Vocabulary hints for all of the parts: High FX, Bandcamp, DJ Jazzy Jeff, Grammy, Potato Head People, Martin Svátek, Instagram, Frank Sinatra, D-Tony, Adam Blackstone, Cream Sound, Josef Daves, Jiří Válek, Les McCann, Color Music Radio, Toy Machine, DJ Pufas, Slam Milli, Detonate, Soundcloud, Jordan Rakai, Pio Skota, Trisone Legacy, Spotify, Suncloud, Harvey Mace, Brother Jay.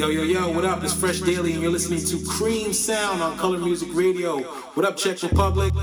Yo, yo, yo, what up? It's Fresh Daily and you're listening to Cream Sound on Color Music Radio. What up, Czech Republic?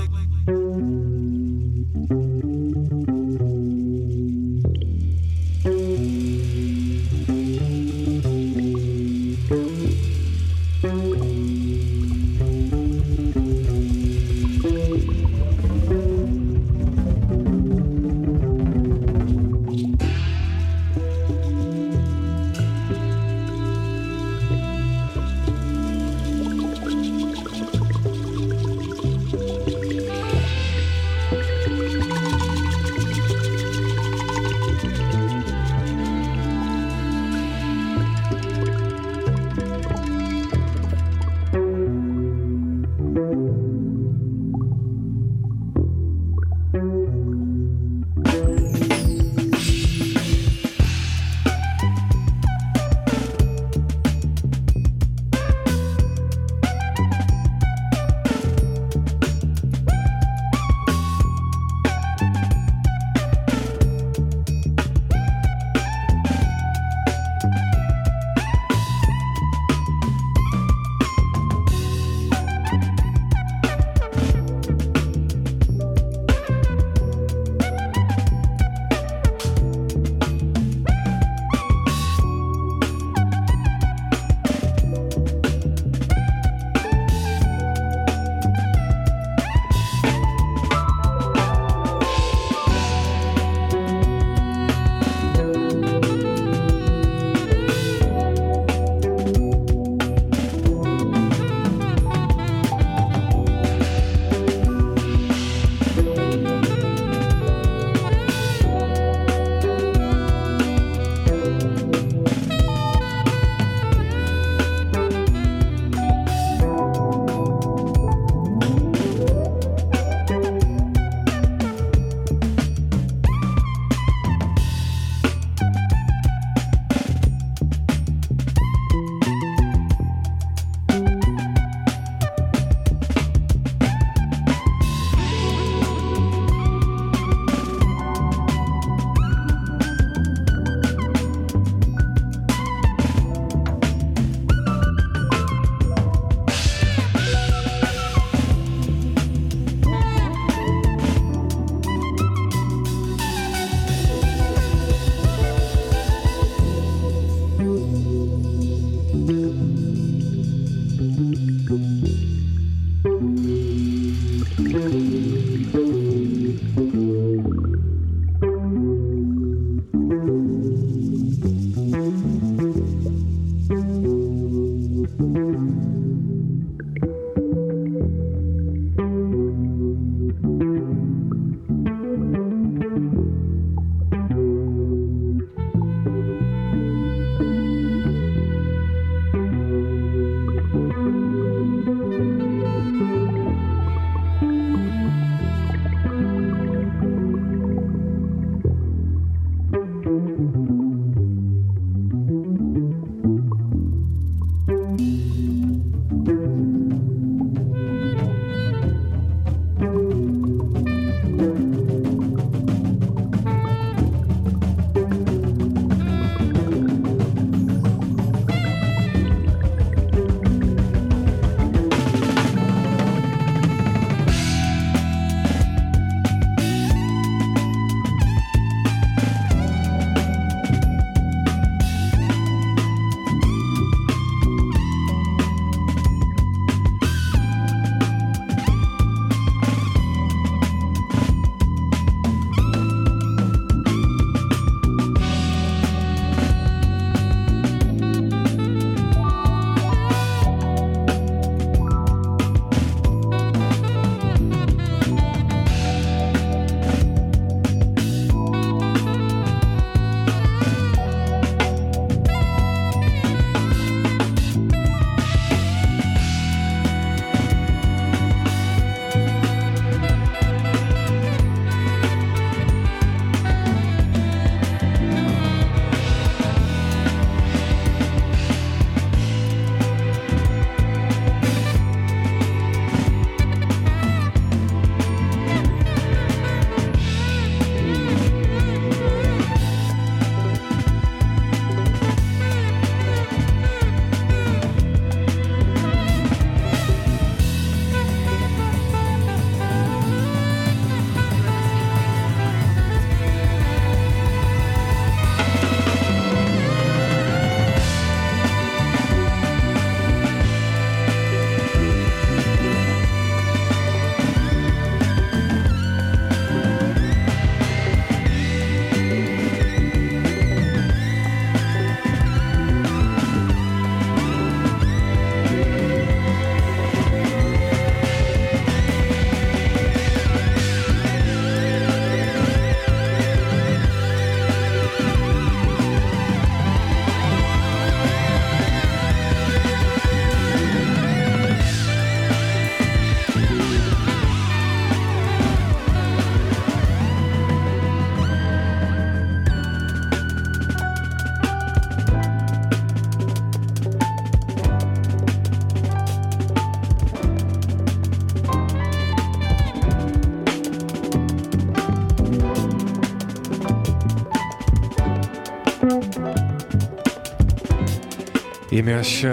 Je mi až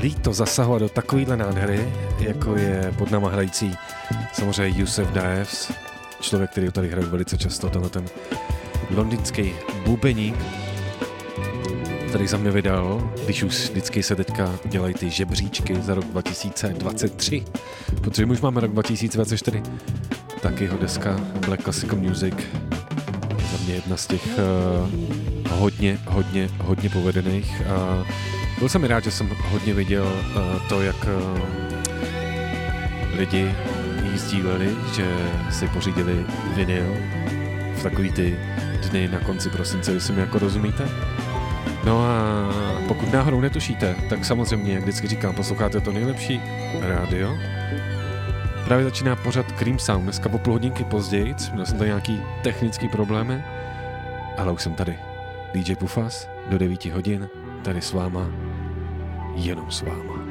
líto zasahovat do takovýhle nádhery, jako je pod náma hrající samozřejmě Josef Daves, člověk, který tady hraje velice často, tenhle ten londýnský bubeník, který za mě vydal, když už vždycky se teďka dělají ty žebříčky za rok 2023, protože my už máme rok 2024, tak jeho deska Black Classical Music za mě jedna z těch hodně povedených. A byl jsem rád, že jsem hodně viděl to, jak lidi jí sdíleli, že si pořídili vinyl v takový ty dny na konci prosince, jestli mi jako rozumíte. No a pokud náhodou netušíte, tak samozřejmě, jak vždycky říkám, posloucháte to nejlepší rádio. Právě začíná pořad Cream Sound, dneska po půl hodinky později, měl jsem tady nějaký technický problémy, ale už jsem tady. DJ Pufas do 9 hodin, tady s váma, jenom s váma.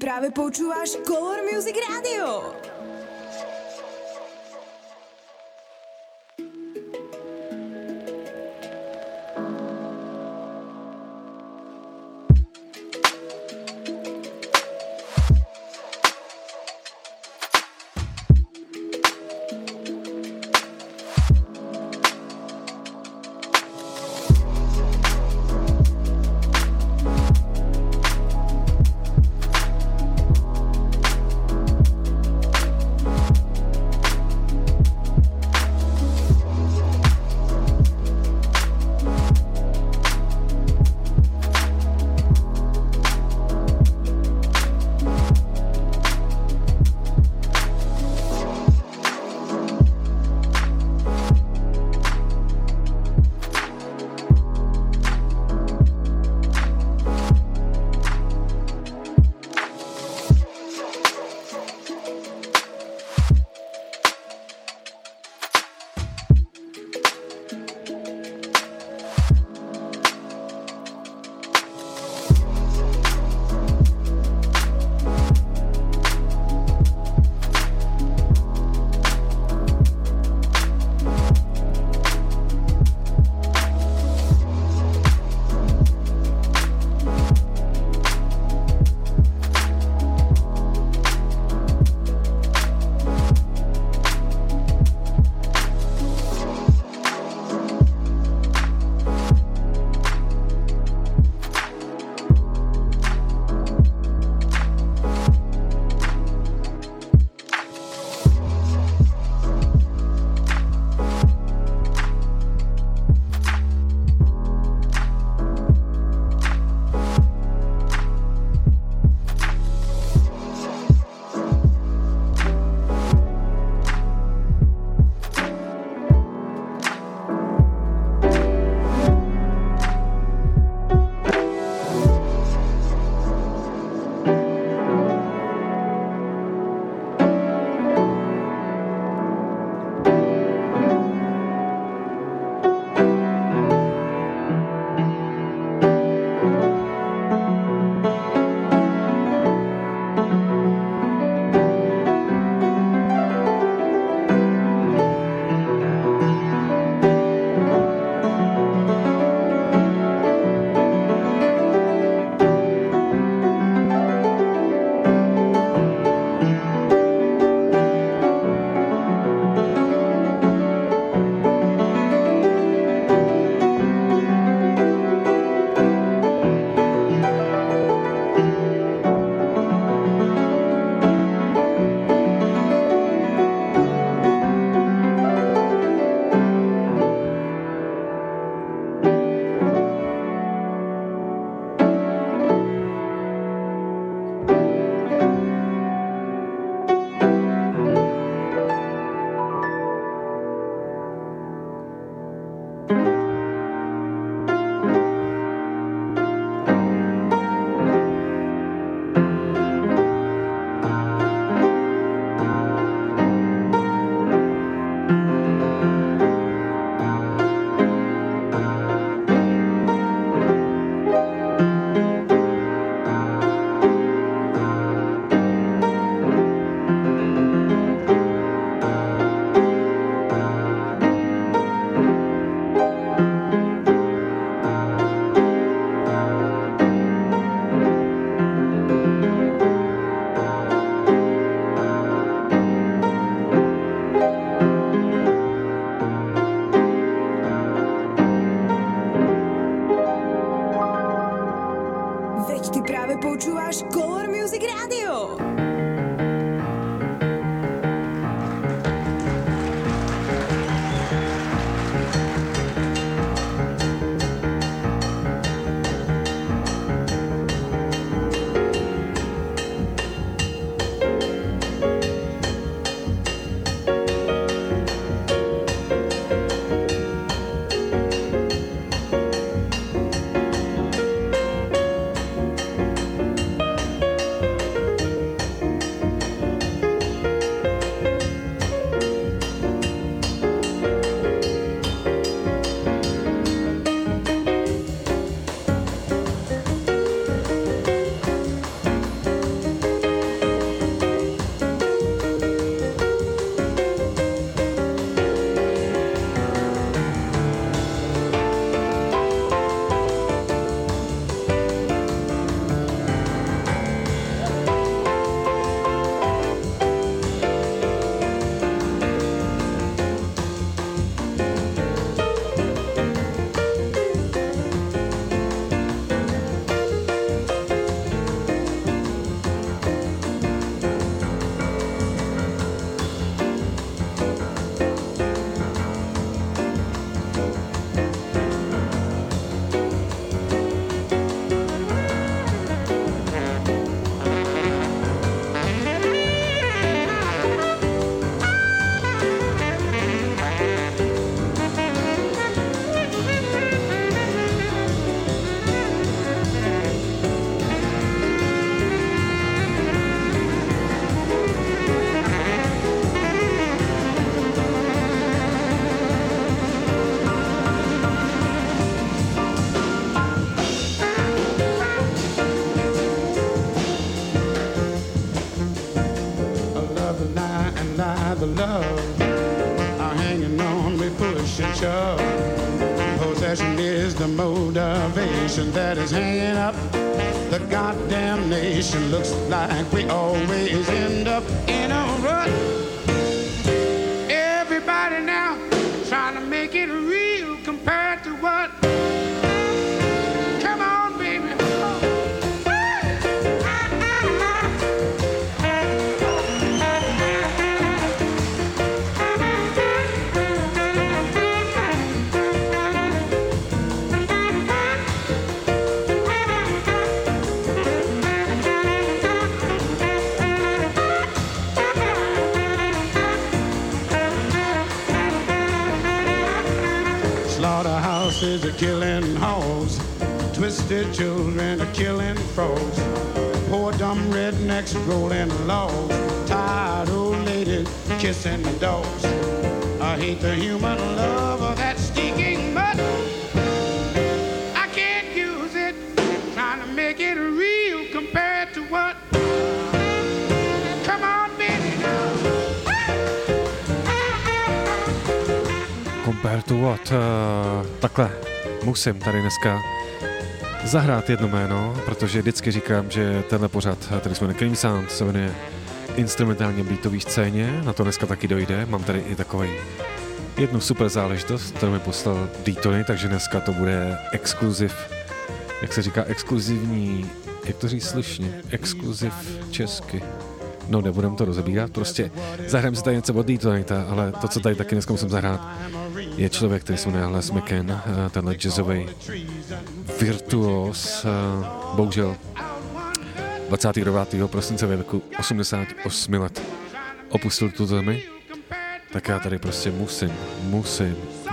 Právě počúvaš Color Music Radio. Počúvaš Color Music Radio. The love are hanging on, we push and shove. Possession is the motivation that is hanging up the goddamn nation. Looks like we always end up in a rut. Everybody now trying to make it real compared to what. Come on, baby. Are killing hoes, twisted children are killing frogs, poor dumb rednecks rolling logs, tired old ladies kissing the dogs. I hate the human love of that stinking mud. I can't use it, I'm trying to make it real compared to what. Come on, baby, now. Compared to what? Takhle. Musím tady dneska zahrát jedno jméno, protože vždycky říkám, že tenhle pořad, který se jmenuje Cream Sound, se jmenuje instrumentálně beatové scéně, na to dneska taky dojde. Mám tady i takový jednu super záležitost, kterou mi poslal D-Tony, takže dneska to bude exkluziv, jak se říká, exkluzivní, jak to říct slušně, exkluziv česky. No, nebudem to rozebírat, prostě zahrám si tady něco od D-Tonita, ale to, co tady taky dneska musím zahrát, je člověk, který se jmenuje Les McCann, tenhle jazzový virtuos, bohužel 29. prosince ve věku 88 let opustil tu zemi, tak já tady prostě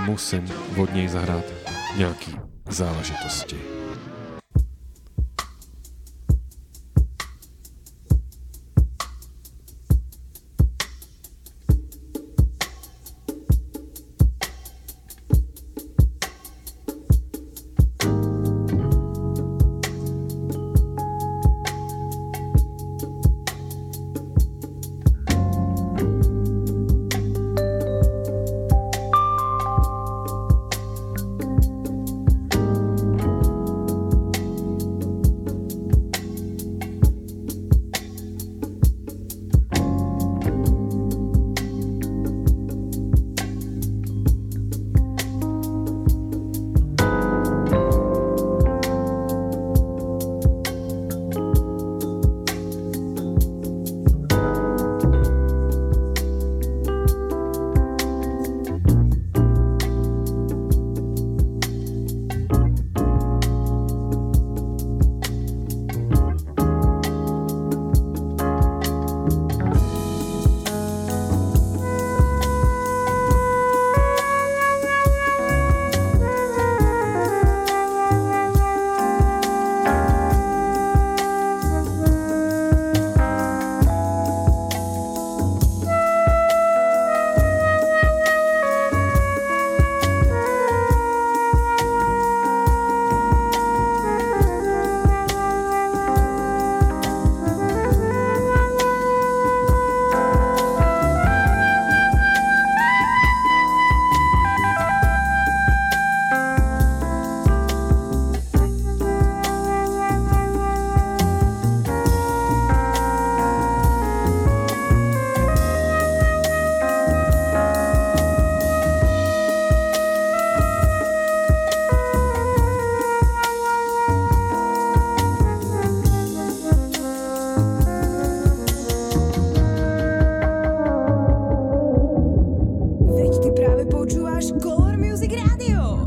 musím od něj zahrát nějaký záležitosti. počúvaš Color Music Radio.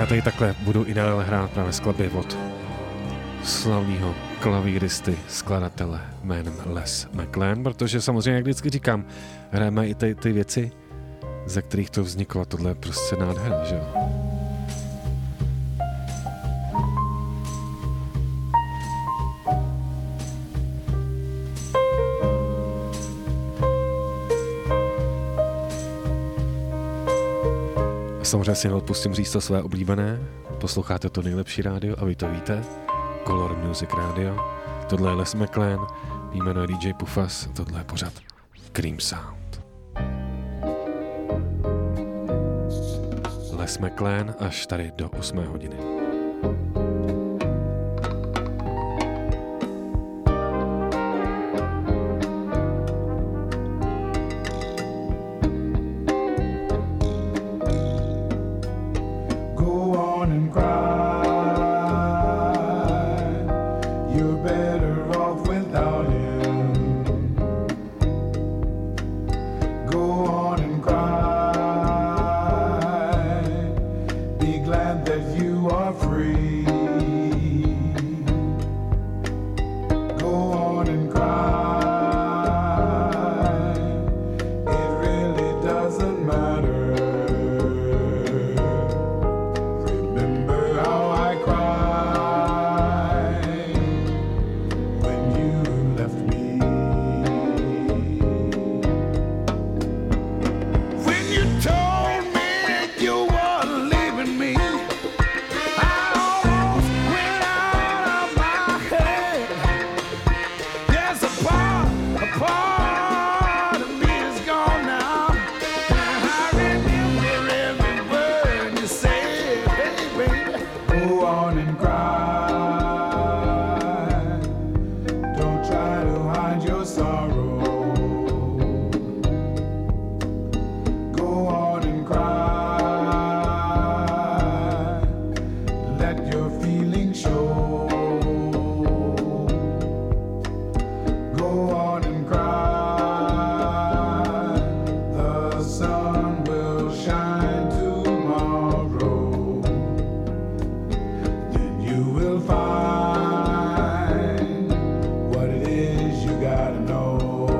Já tady takhle budu i dále hrát právě skladby od slavného klavíristy, skladatele jménem Les McCann, protože samozřejmě, jak vždycky říkám, hrajeme i ty věci, ze kterých to vzniklo, tohle je prostě nádhera, že jo? Samozřejmě si neodpustím říct to své oblíbené, posloucháte to nejlepší rádio a vy to víte, Color Music Radio, tohle je Les McCann, jméno je DJ Pufas, tohle je pořad Cream Sound. Les McCann až tady do 8 hodiny. Glad that you are free. Find what it is you gotta know.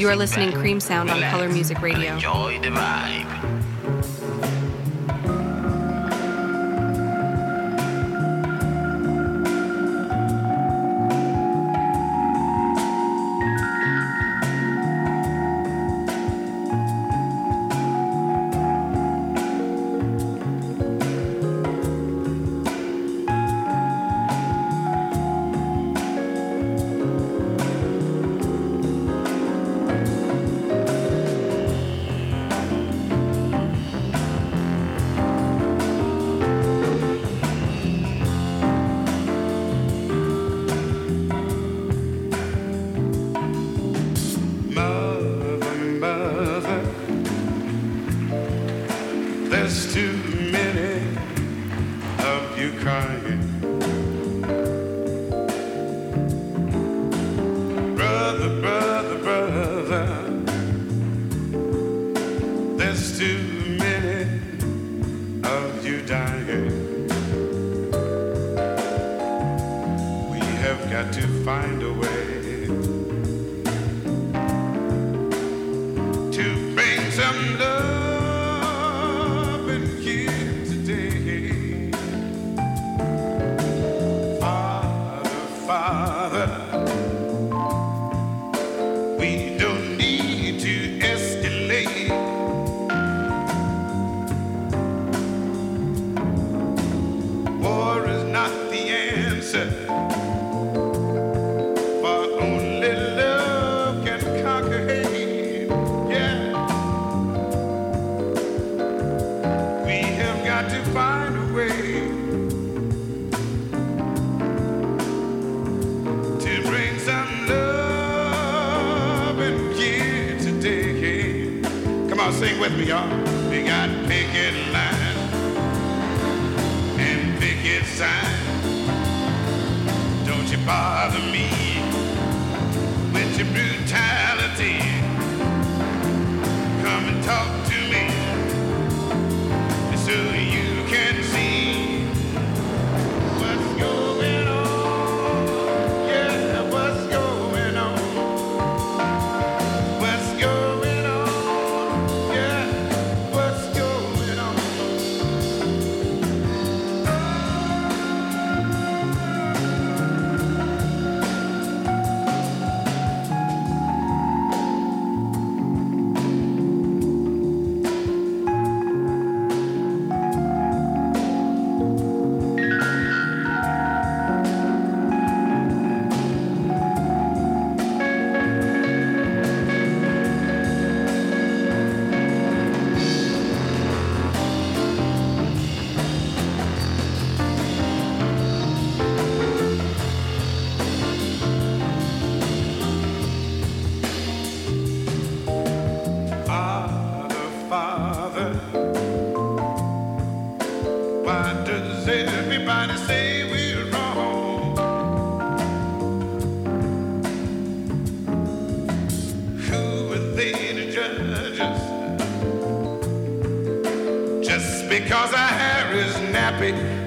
You are listening Cream Sound on Color Music Radio. Enjoy the vibe.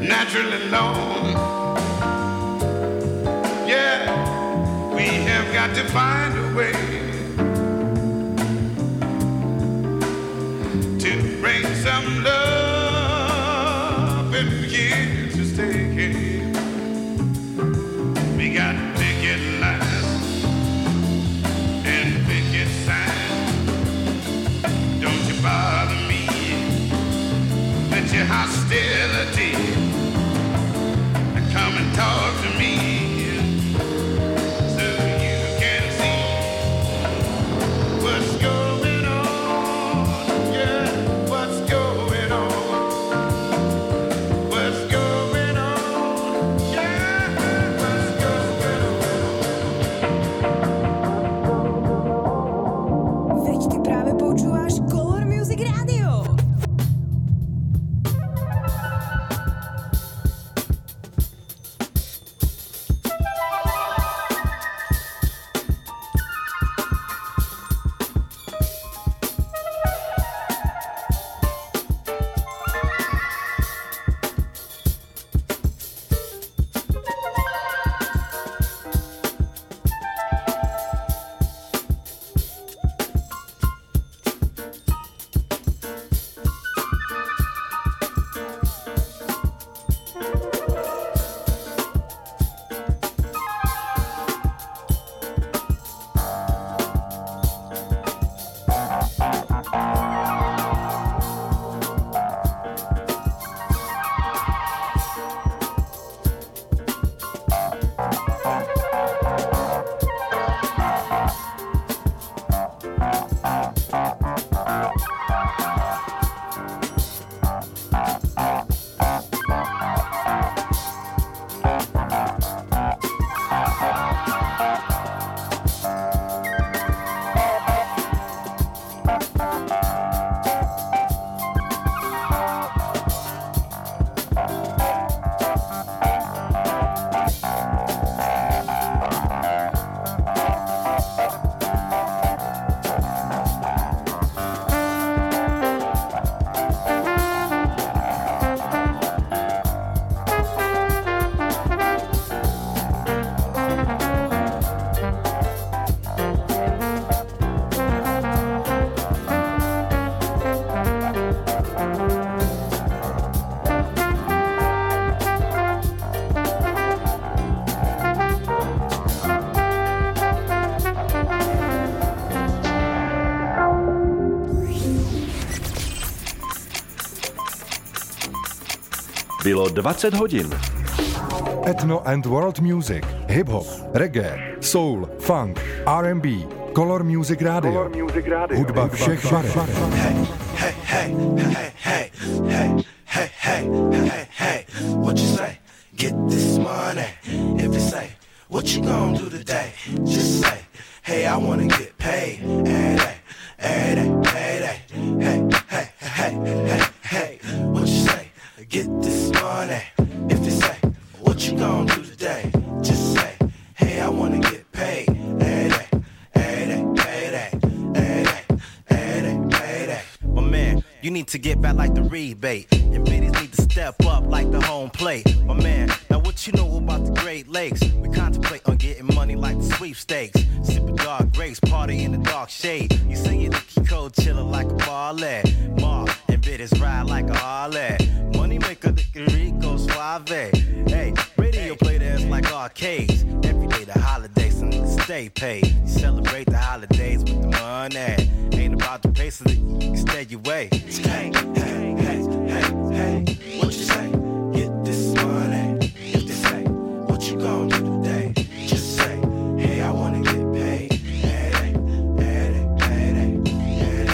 Naturally long, yeah, we have got to find a way to bring some love and begin to stay. We got picket lines and picket signs. Don't you bother me with your hostility. Come and talk to me. bylo 20 hodin. Ethno and World Music, hip-hop, reggae, soul, funk, R&B, Color Music Radio, hudba všech barev. Hey, hey, hey, hey, hey, hey, hey, hey, hey, hey, what you say? Get this money. If you say, what you gonna do today? Just say, hey, I wanna get paid. Hey, hey, hey, hey, hey, hey, hey, hey, hey, what you say? Get this money. If you say, what you gonna do today? Just say, hey, I wanna get paid. Hey, hey, hey, hey, hey, hey, hey, my man, you need to get back like the rebate, and biddies need to step up like the home plate. My man, now what you know about the Great Lakes? We contemplate on getting money like the sweepstakes. Sipping dark grapes, party in the dark shade. You sing your Nicky Cole, chillin' like a ballet. Mark and biddies ride like a Harley. Money maker, the Rico Suave. Hey, radio play dance like arcades. Every day the holidays, and the stay paid. You celebrate the holidays with the money. Ain't about the pace of it, you can stay your way. Hey, hey, hey, hey, hey. What you say? Get this money. If they say, what you gon' do today? Just say, hey, I wanna get paid. Hey, hey, hey, hey,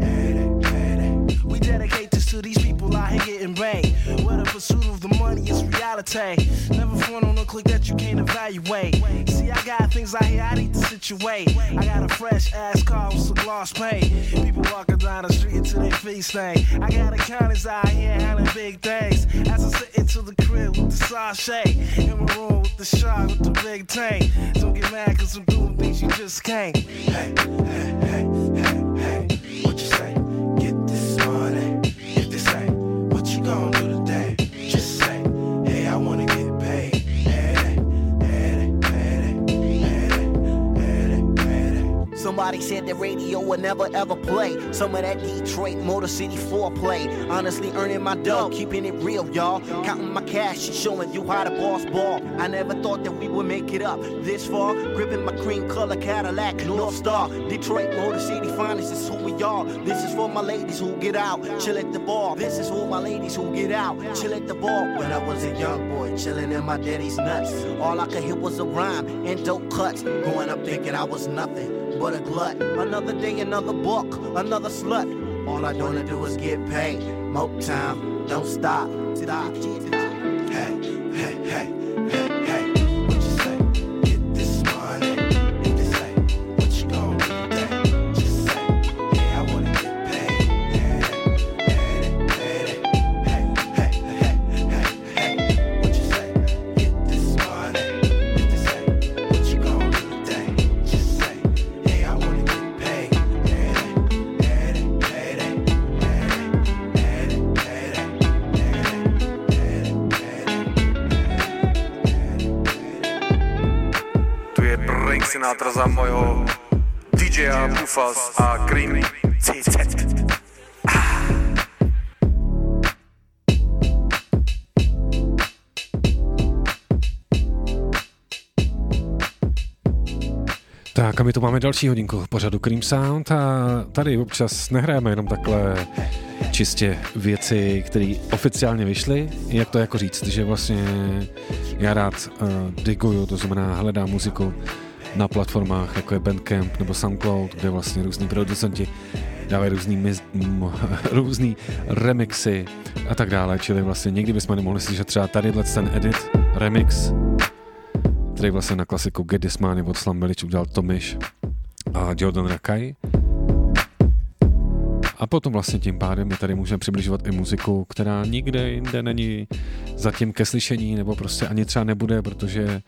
hey, hey. We dedicate this to these people out here getting paid. Where the pursuit of the money is reality. Never phone on a click that you can't evaluate. See, I got things out here I need to situate. I got a fresh ass car with some gloss paint. People walking down the street until they feet stain. I got accountants out here handling big things. As I sit into the crib with the sachet. In my room with the shark with the big tank. Don't get mad cause I'm doing things you just can't. Hey, hey, hey, hey, hey. What you say? Get this money. If they say, what you gonna do today? Just say, hey, I wanna get paid. Hey, hey, hey, hey, hey, hey. Somebody said the radio would never ever play some of that Detroit Motor City foreplay. Honestly earning my dough, keeping it real, y'all. Counting my cash and showing you how to boss ball. I never thought that we would make it up this far. Gripping my cream color Cadillac North Star. Detroit Motor City finest is who we are. This is for my ladies who get out, chill at the bar. This is for my ladies who get out, chill at the bar. When I was a young boy, chilling in my daddy's nuts. All I could hear was a rhyme and dope cuts. Growing up thinking I was nothing but a glut. Another day, another buck, another slut. All I wanna do is get paid. Moke time, don't stop. Stop. Hey, hey, hey, hey, hey. What you say? Get this money. If they say, what you gon' do today? Just say, hey, I wanna get paid. Hey, hey, hey, hey, hey, hey, hey, hey. What you say? Get this money. If they say, what you gon' do today? Just say, hey, I wanna get paid. Hey, hey, hey, hey, hey, hey, hey, hey. Tu je Frank Sinatra za mojho DJ Pufas a Cream Sound. Tak a my tu máme další hodinku pořadu Cream Sound a tady občas nehrajeme jenom takhle čistě věci, které oficiálně vyšly. Jak to jako říct, že vlastně já rád diguju, to znamená hledám muziku na platformách jako je Bandcamp nebo Soundcloud, kde vlastně různí producenti dávají různý remixy a tak dále, čili vlastně někdy bychom nemohli slyšet třeba tadyhle ten edit, remix, který vlastně na klasiku Get This Money od Slam Milli udělal Tomáš a Jordan Rakai. A potom vlastně tím pádem my tady můžeme přibližovat i muziku, která nikde jinde není zatím ke slyšení, nebo prostě ani třeba nebude, protože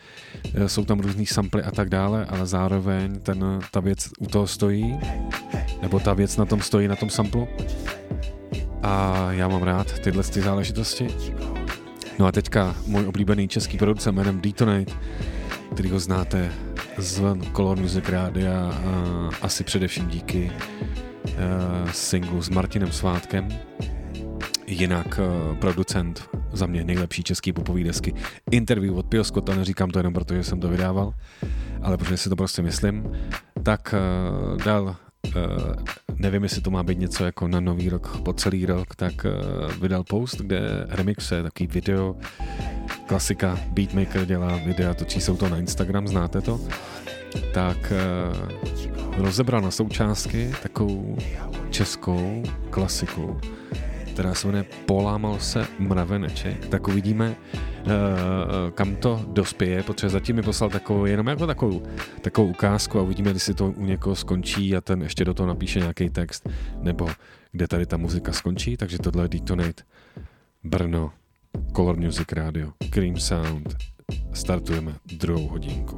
jsou tam různý samply a tak dále, ale zároveň ta věc u toho stojí, nebo ta věc na tom stojí, na tom samplu. A já mám rád tyhle ty záležitosti. No a teďka můj oblíbený český producent jménem Detonate, který ho znáte z Color Music Radio a asi především díky singlu s Martinem Svátkem. Jinak producent za mě nejlepší český popový desky. Interview od Pio Skota, neříkám to jenom protože jsem to vydával, ale protože si to prostě myslím. Tak dal nevím, jestli to má být něco jako na nový rok, po celý rok, tak vydal post, kde remixuje takový video, klasika, beatmaker dělá videa, točí, jsou to na Instagram, znáte to, tak rozebral na součástky takovou českou klasiku, která se jmenuje Polámal se mraveneček, tak uvidíme, kam to dospěje, protože zatím mi poslal takovou, jenom jako takovou ukázku a uvidíme, jestli to u někoho skončí a ten ještě do toho napíše nějaký text, nebo kde tady ta muzika skončí, takže tohle je Detonate, Brno, Color Music Radio, Cream Sound, startujeme 2. hodinku.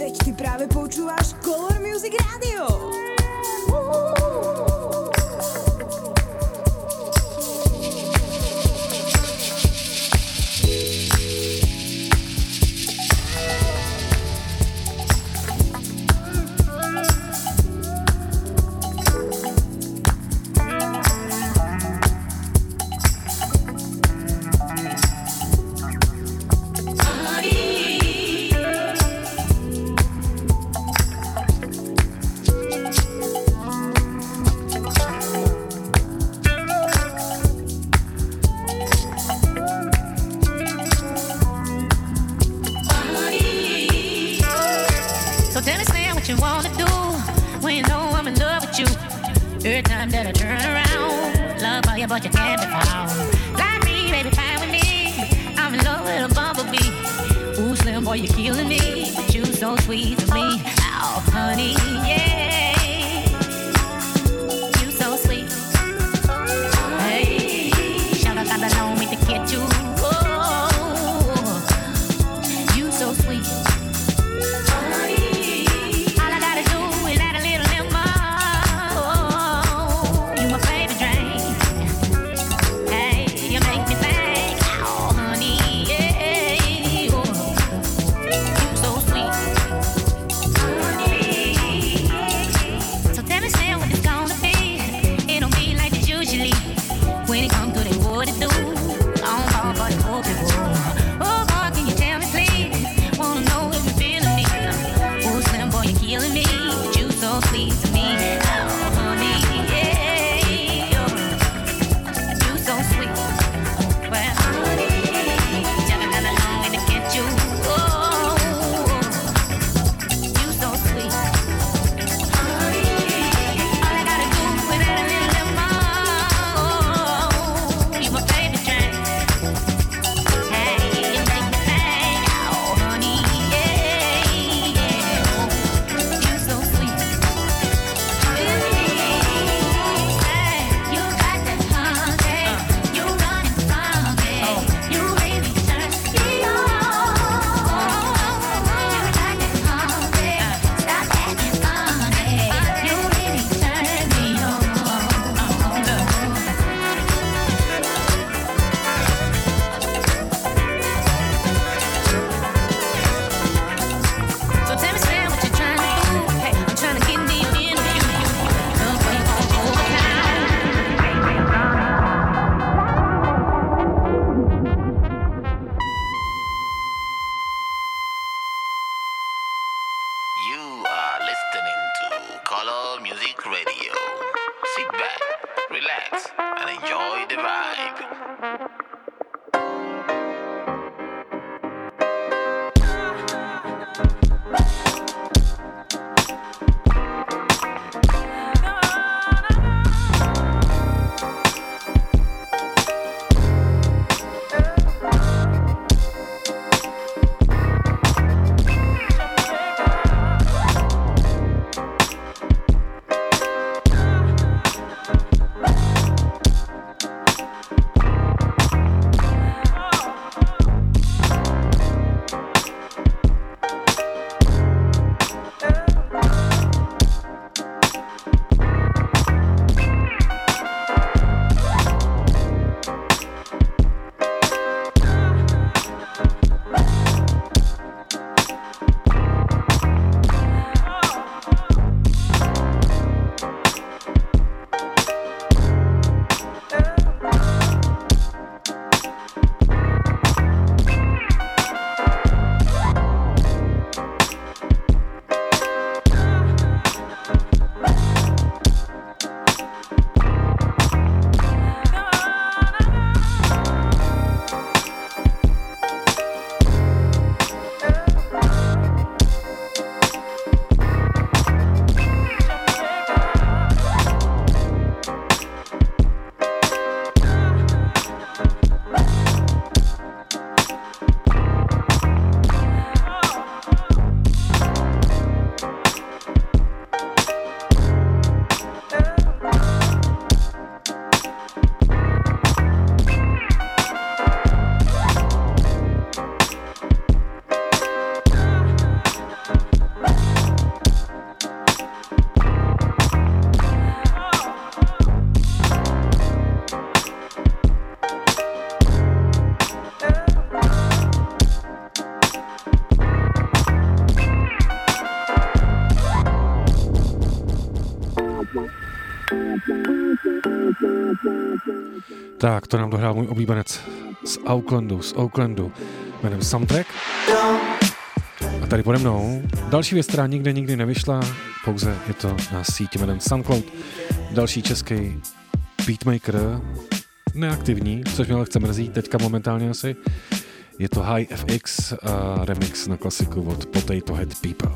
Veď ty práve počúvaš Color Music Radio. Tak, to nám dohrál můj oblíbenec z Oaklandu, jmenem Soundtrack. A tady pode mnou další věc, která nikdy nevyšla, pouze je to na síti jmenem Suncloud. Další český beatmaker, neaktivní, což mě lehce mrzí, teďka momentálně asi. Je to High FX a remix na klasiku od Potato Head People.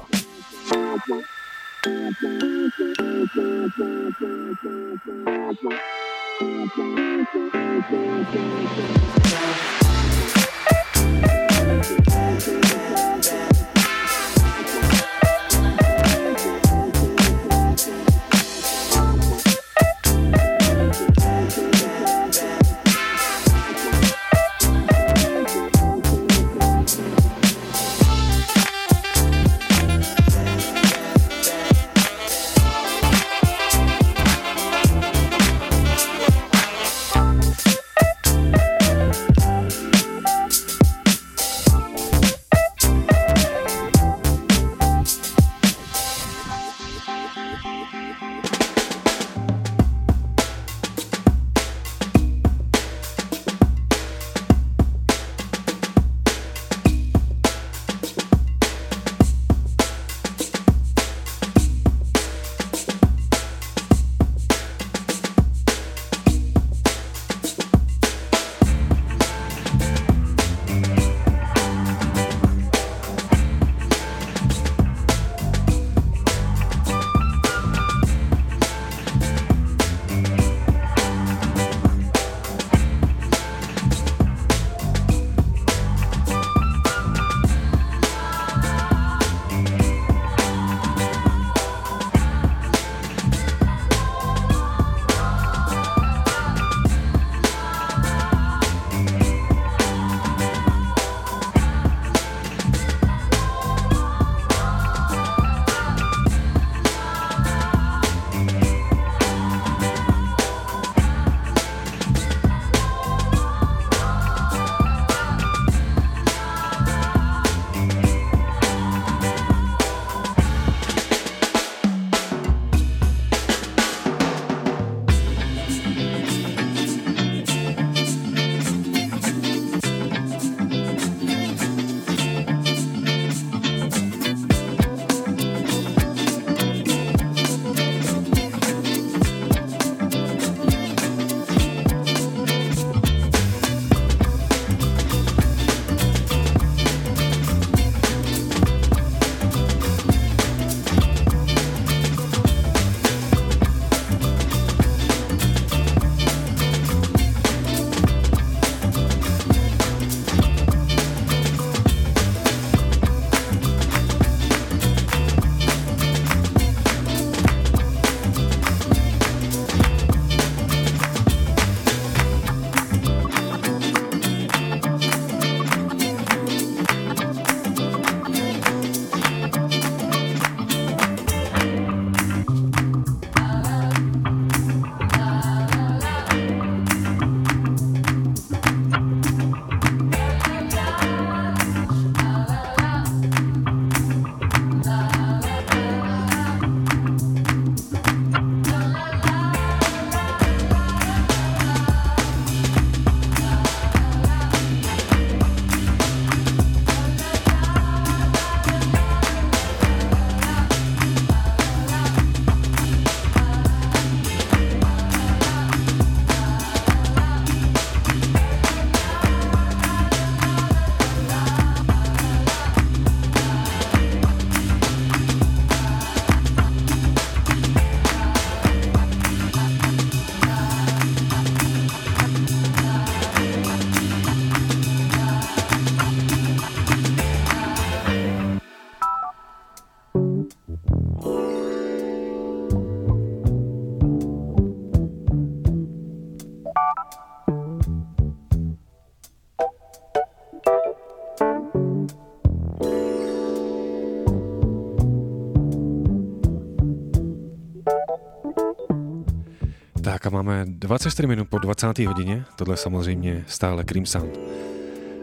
Tak a máme 24 minut po 20. hodině, tohle samozřejmě stále Cream Sound.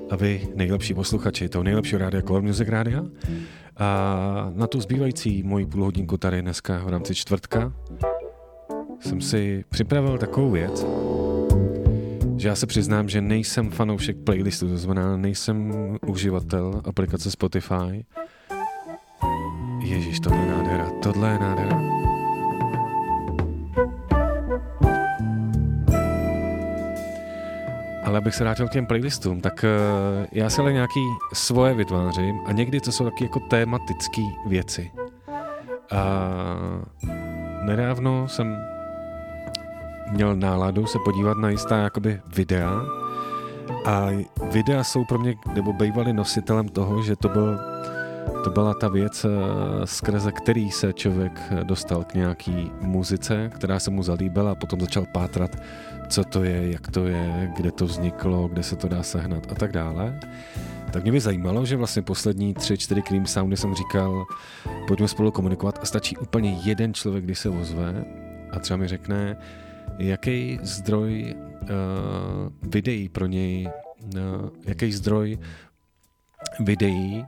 A vy, nejlepší posluchači, toho nejlepšího rádia Color Music Radio. A na tu zbývající moji půlhodinku tady dneska v rámci čtvrtka jsem si připravil takovou věc, že já se přiznám, že nejsem fanoušek playlistu, to znamená nejsem uživatel aplikace Spotify. Ježíš, tohle je nádhera, tohle je nádhera. Ale abych se vrátil k těm playlistům, tak já si ale nějaký svoje vytvářím a někdy to jsou taky jako tématické věci. Nedávno jsem měl náladu se podívat na jistá jakoby videa a videa jsou pro mě, nebo bývaly nositelem toho, že to byla ta věc, skrze který se člověk dostal k nějaký muzice, která se mu zalíbila a potom začal pátrat, co to je, jak to je, kde to vzniklo, kde se to dá sehnat a tak dále. Tak mě by zajímalo, že vlastně poslední 3-4 Cream Soundy jsem říkal, pojďme spolu komunikovat a stačí úplně jeden člověk, když se ozve a třeba mi řekne, jaký zdroj videí pro něj, jaký zdroj videí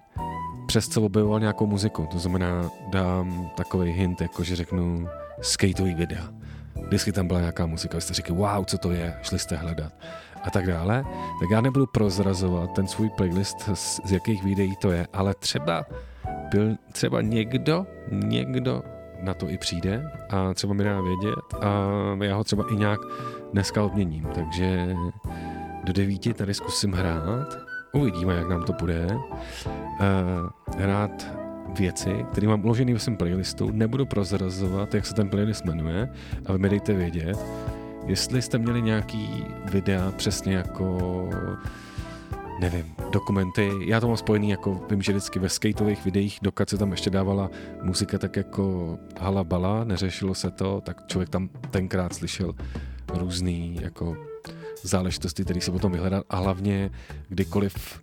přes co objevoval nějakou muziku. To znamená, dám takový hint, jakože řeknu skateový videa. Vždycky tam byla nějaká muzika, vy jste říkali, wow, co to je, šli jste hledat a tak dále. Tak já nebudu prozrazovat ten svůj playlist, z jakých videí to je, ale třeba byl třeba někdo na to i přijde a třeba mi dá vědět a já ho třeba i nějak dneska obměním. Takže do 9 tady zkusím hrát. Uvidíme, jak nám to bude. Hrát věci, které mám uložený ve svém playlistu. Nebudu prozrazovat, jak se ten playlist jmenuje a vy mi dejte vědět, jestli jste měli nějaký videa přesně jako nevím, dokumenty. Já to mám spojený jako vím, že vždycky ve skateových videích, dokud se tam ještě dávala muzika tak jako halabala, neřešilo se to, tak člověk tam tenkrát slyšel různý jako záležitosti, které se potom vyhledá a hlavně kdykoliv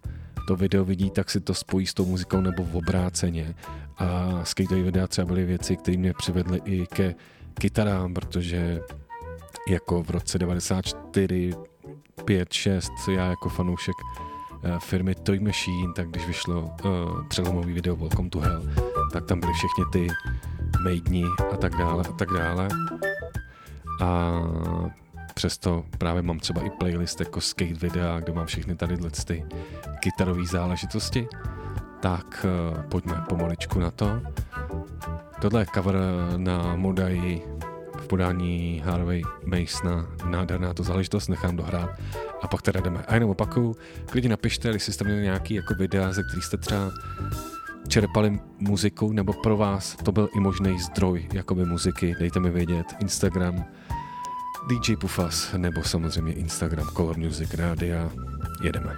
to video vidí, tak si to spojí s tou muzikou nebo v obráceně. A skateový videa třeba byly věci, které mě přivedly i ke kytarám, protože jako v roce 94, 5, 6, já jako fanoušek firmy Toy Machine, tak když vyšlo přelomový video Welcome to Hell, tak tam byly všechny ty maidni a tak dále a tak dále. A přesto právě mám třeba i playlist jako skate videa, kde mám všechny tady ty kytarové záležitosti. Tak pojďme pomaličku na to. Tohle je cover na Modaji v podání Harvey Mace na nádherná to záležitost, nechám dohrát a pak teda jdeme. A jenom opakuju, klidně napište, jestli jste měli nějaký jako videa, ze kterých jste třeba čerpali muziku, nebo pro vás to byl i možný zdroj jakoby muziky, dejte mi vědět, Instagram, DJ Pufas, nebo samozřejmě Instagram Color Music Radio. Jedeme.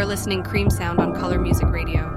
Listening Cream Sound on Color Music Radio.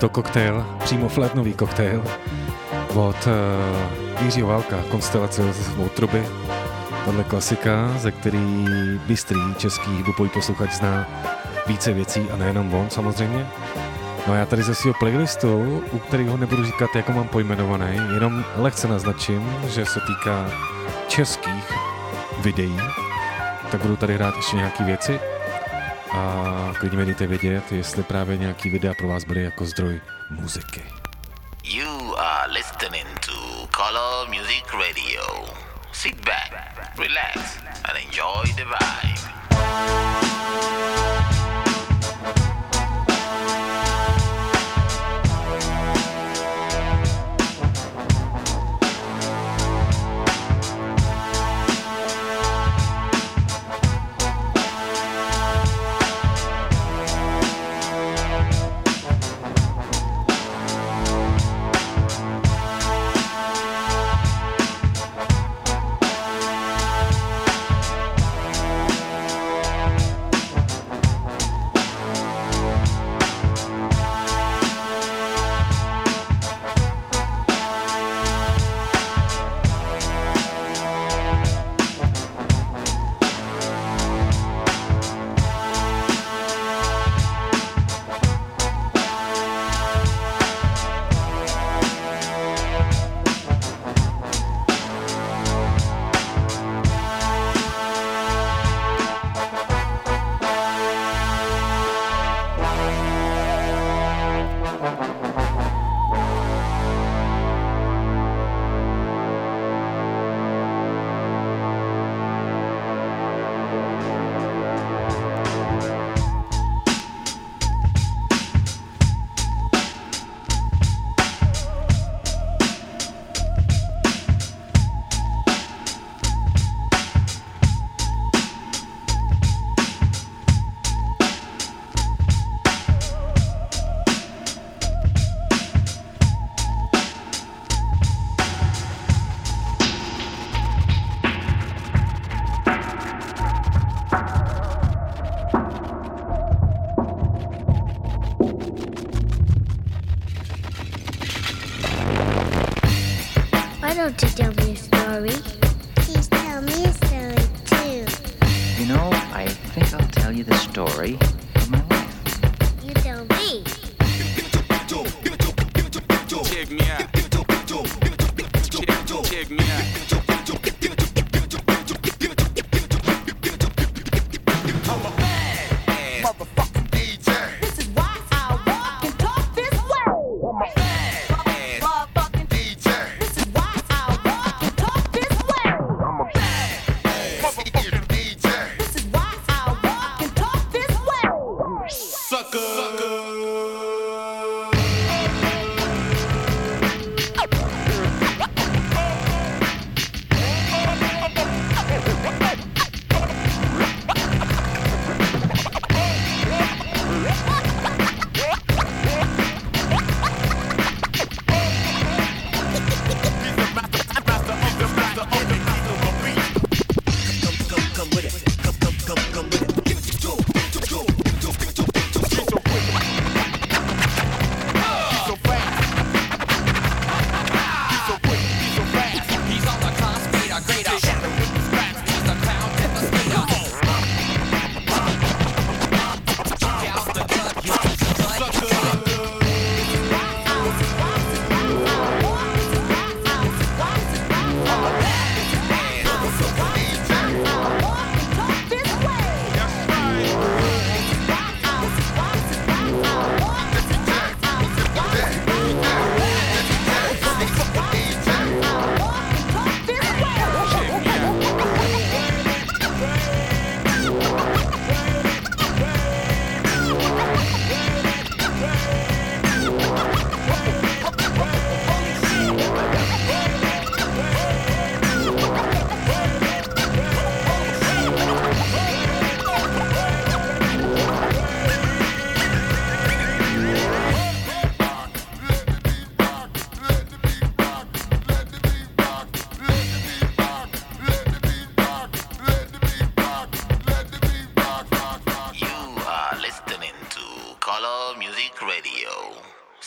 to koktejl, přímo flétnový koktejl od Jiřího Válka, konstelace z Outruby. Tahle klasika, ze který bystrý český dupoj posluchač zná více věcí a nejenom on samozřejmě. No a já tady ze svého playlistu, u kterého nebudu říkat, jako mám pojmenovaný, jenom lehce naznačím, že se týká českých videí, tak budu tady hrát ještě nějaký věci a klidně mi dejte vědět, jestli právě nějaký videa pro vás byly jako zdroj muziky. You are listening to Color Music Radio. Sit back, relax and enjoy the vibe.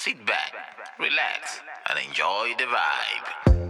sit back, relax and enjoy the vibe.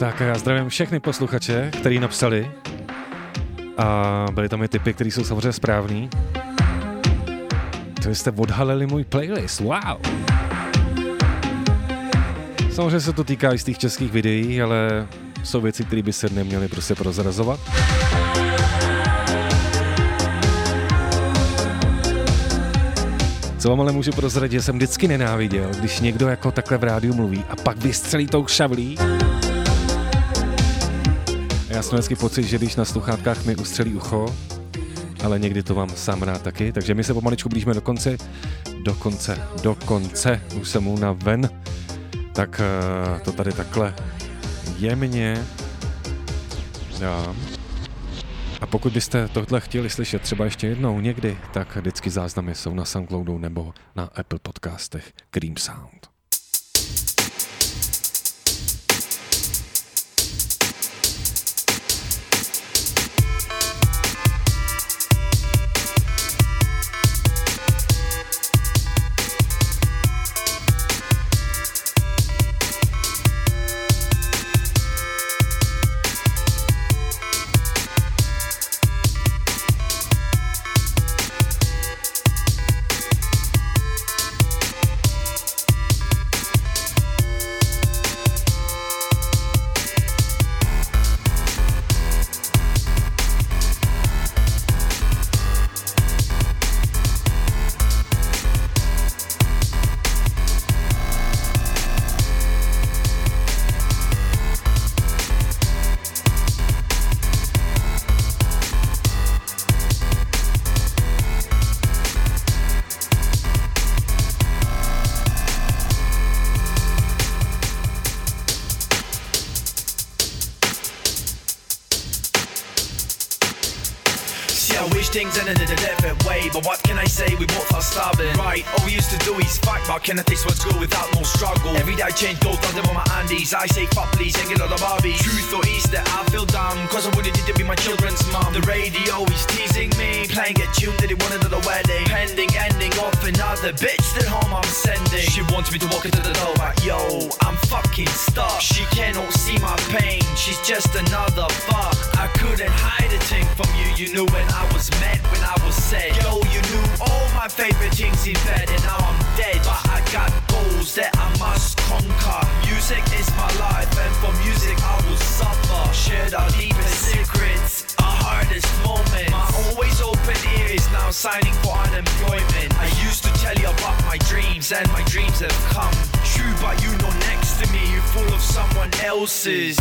Tak já zdravím všechny posluchače, kteří napsali a byly tam i tipy, které jsou samozřejmě správný. To jste odhalili můj playlist, wow! Samozřejmě se to týká i z těch českých videí, ale jsou věci, které by se neměly prostě prozrazovat. Co vám ale můžu prozradit, že jsem vždycky nenáviděl, když někdo jako takhle v rádiu mluví a pak vystřelí tou šavlí. Já jsem vždycky pocit, že když na sluchátkách mi ustřelí ucho, ale někdy to mám sám rád taky, takže my se pomaličku blížíme do konce. Dokonce, už jsem mu na ven. Tak to tady takhle jemně dám. A pokud byste tohle chtěli slyšet třeba ještě jednou někdy, tak vždycky záznamy jsou na Soundcloudu nebo na Apple podcastech Cream Sound. Things in a different way, but what can I say? We both are stubborn, right? All we used to do is fight, but can I taste what's good without no struggle? Every day I change gold, down them on my undies. I say fuck please and get out of Barbies. Truth or is that I feel dumb, cause I wouldn't need to be my children's mum. The radio is teasing me, playing a tune that they wanted at the wedding. Pending, ending off another bitch that home I'm sending. She wants me to walk into the door, like yo, I'm fucking stuck. She cannot see my pain, she's just another fuck. I couldn't hide a thing from you, you knew when I was met when I was sad. Yo, you knew all my favorite things in bed, and now I'm dead, but I got goals that I must conquer. Music is my life, and for music I will suffer. Shared our deepest secrets, our hardest moments. My always open ear is now signing for unemployment. I used to tell you about my dreams, and my dreams have come true, but you know next to me you're full of someone else's.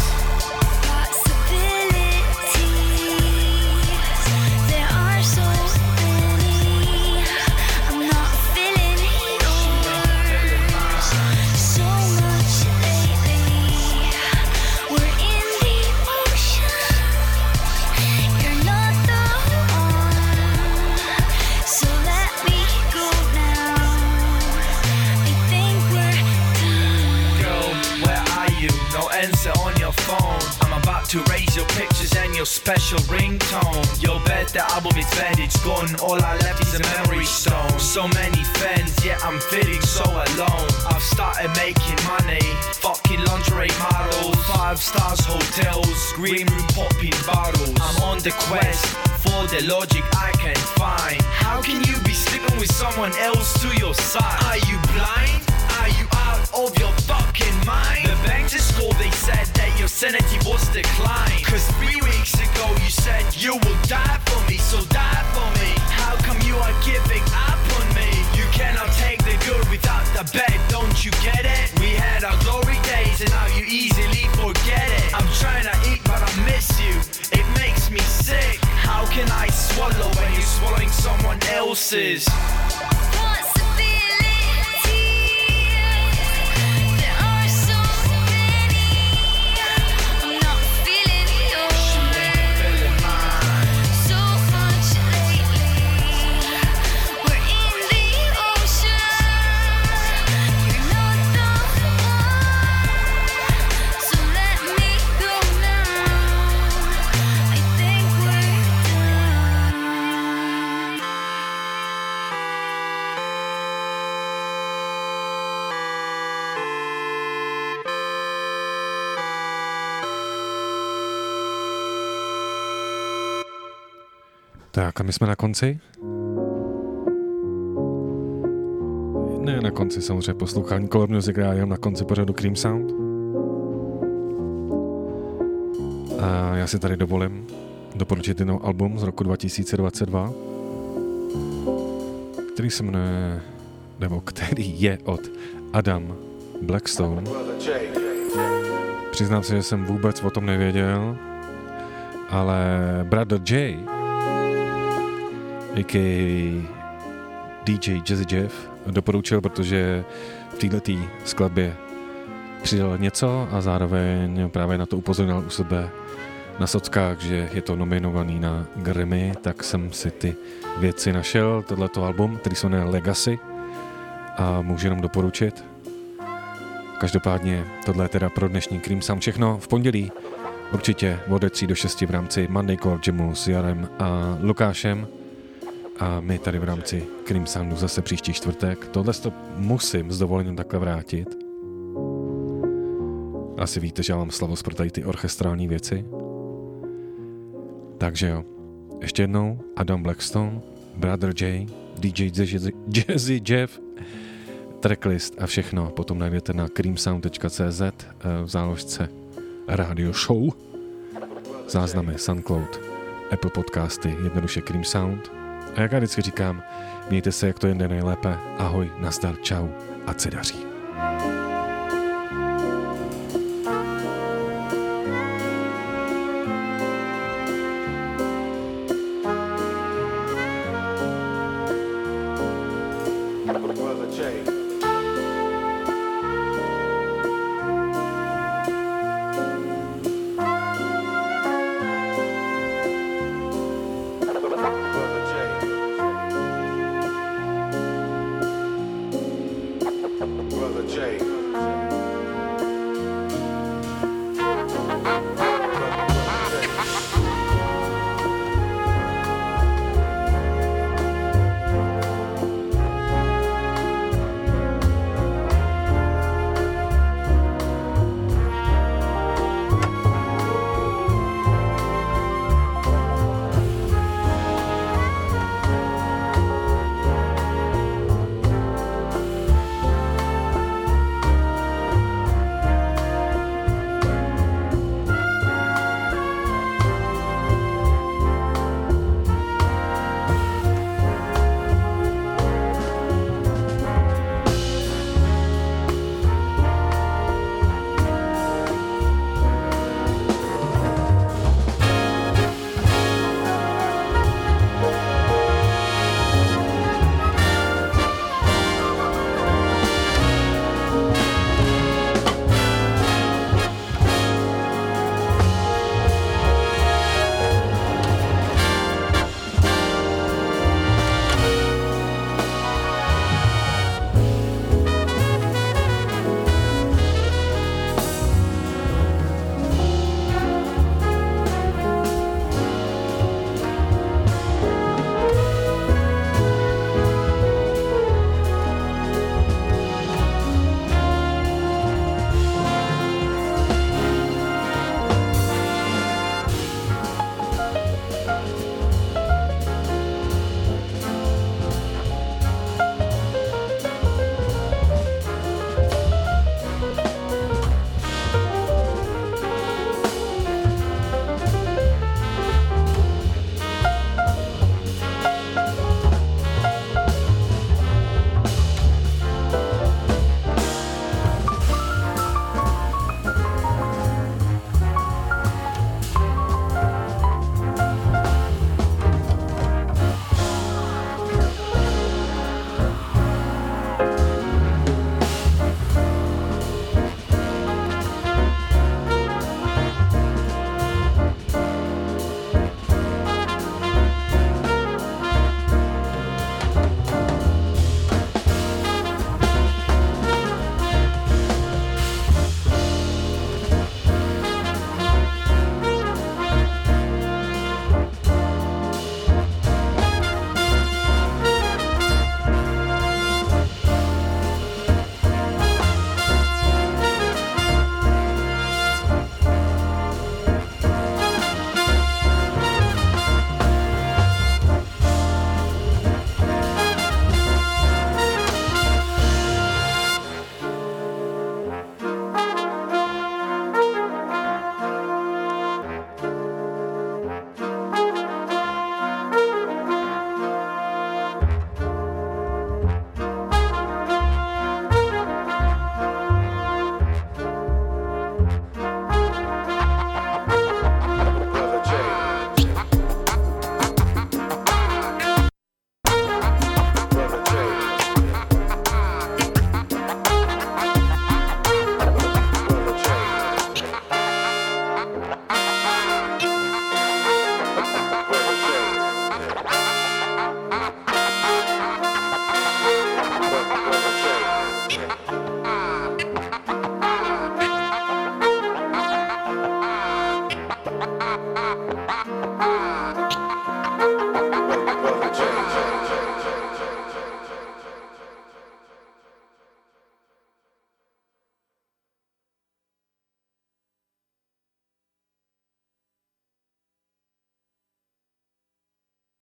To raise your pictures and your special ringtone. Your bed, the album is bad, it's gone. All I left is a memory stone. So many fans, yet I'm feeling so alone. I've started making money, fucking lingerie models, 5-star hotels, green room popping bottles. I'm on the quest for the logic I can find. How can you be sleeping with someone else to your side? Are you blind? Are you out of your fucking mind? The bank just called, they said that your sanity was declined. Cause 3 weeks ago you said you will die for me, so die for me. How come you are giving up on me? You cannot take the good without the bad, don't you get it? We had our glory days and now you easily forget it. I'm trying to eat but I miss you, it makes me sick. How can I swallow when you're swallowing someone else's? Tak a my jsme na konci? Ne na konci, samozřejmě poslouchání Color Music Radio, na konci pořadu Cream Sound. A já si tady dovolím doporučit jinou album z roku 2022, který se jmenuje, nebo který je od Adam Blackstone. Přiznám se, že jsem vůbec o tom nevěděl. ale Brother Jay, a.k.a. DJ Jazzy Jeff, doporučil, protože v této skladbě přidal něco a zároveň právě na to upozornil u sebe na sockách, že je to nominovaný na Grammy, tak jsem si ty věci našel, tohleto album, Trisone Legacy, a můžu jenom doporučit. Každopádně tohle je teda pro dnešní Cream Sound všechno. V pondělí určitě od 3 do 6 v rámci Monday Core Jamu s Jarem a Lukášem a my tady v rámci Cream Soundu zase příští čtvrtek. Tohle to musím s dovolením takhle vrátit. Asi víte, že já mám slavost pro tady ty orchestrální věci. Takže jo, ještě jednou Adam Blackstone, Brother Jay, DJ Jazzy Jeff, tracklist a všechno potom najdete na creamsound.cz v záložce Radio Show, záznamy Soundcloud, Apple Podcasty, jednoduše Cream Sound. A jak já vždycky říkám, mějte se, jak to jde nejlépe. Ahoj, nazdar, čau, ať se daří. Brother Jay.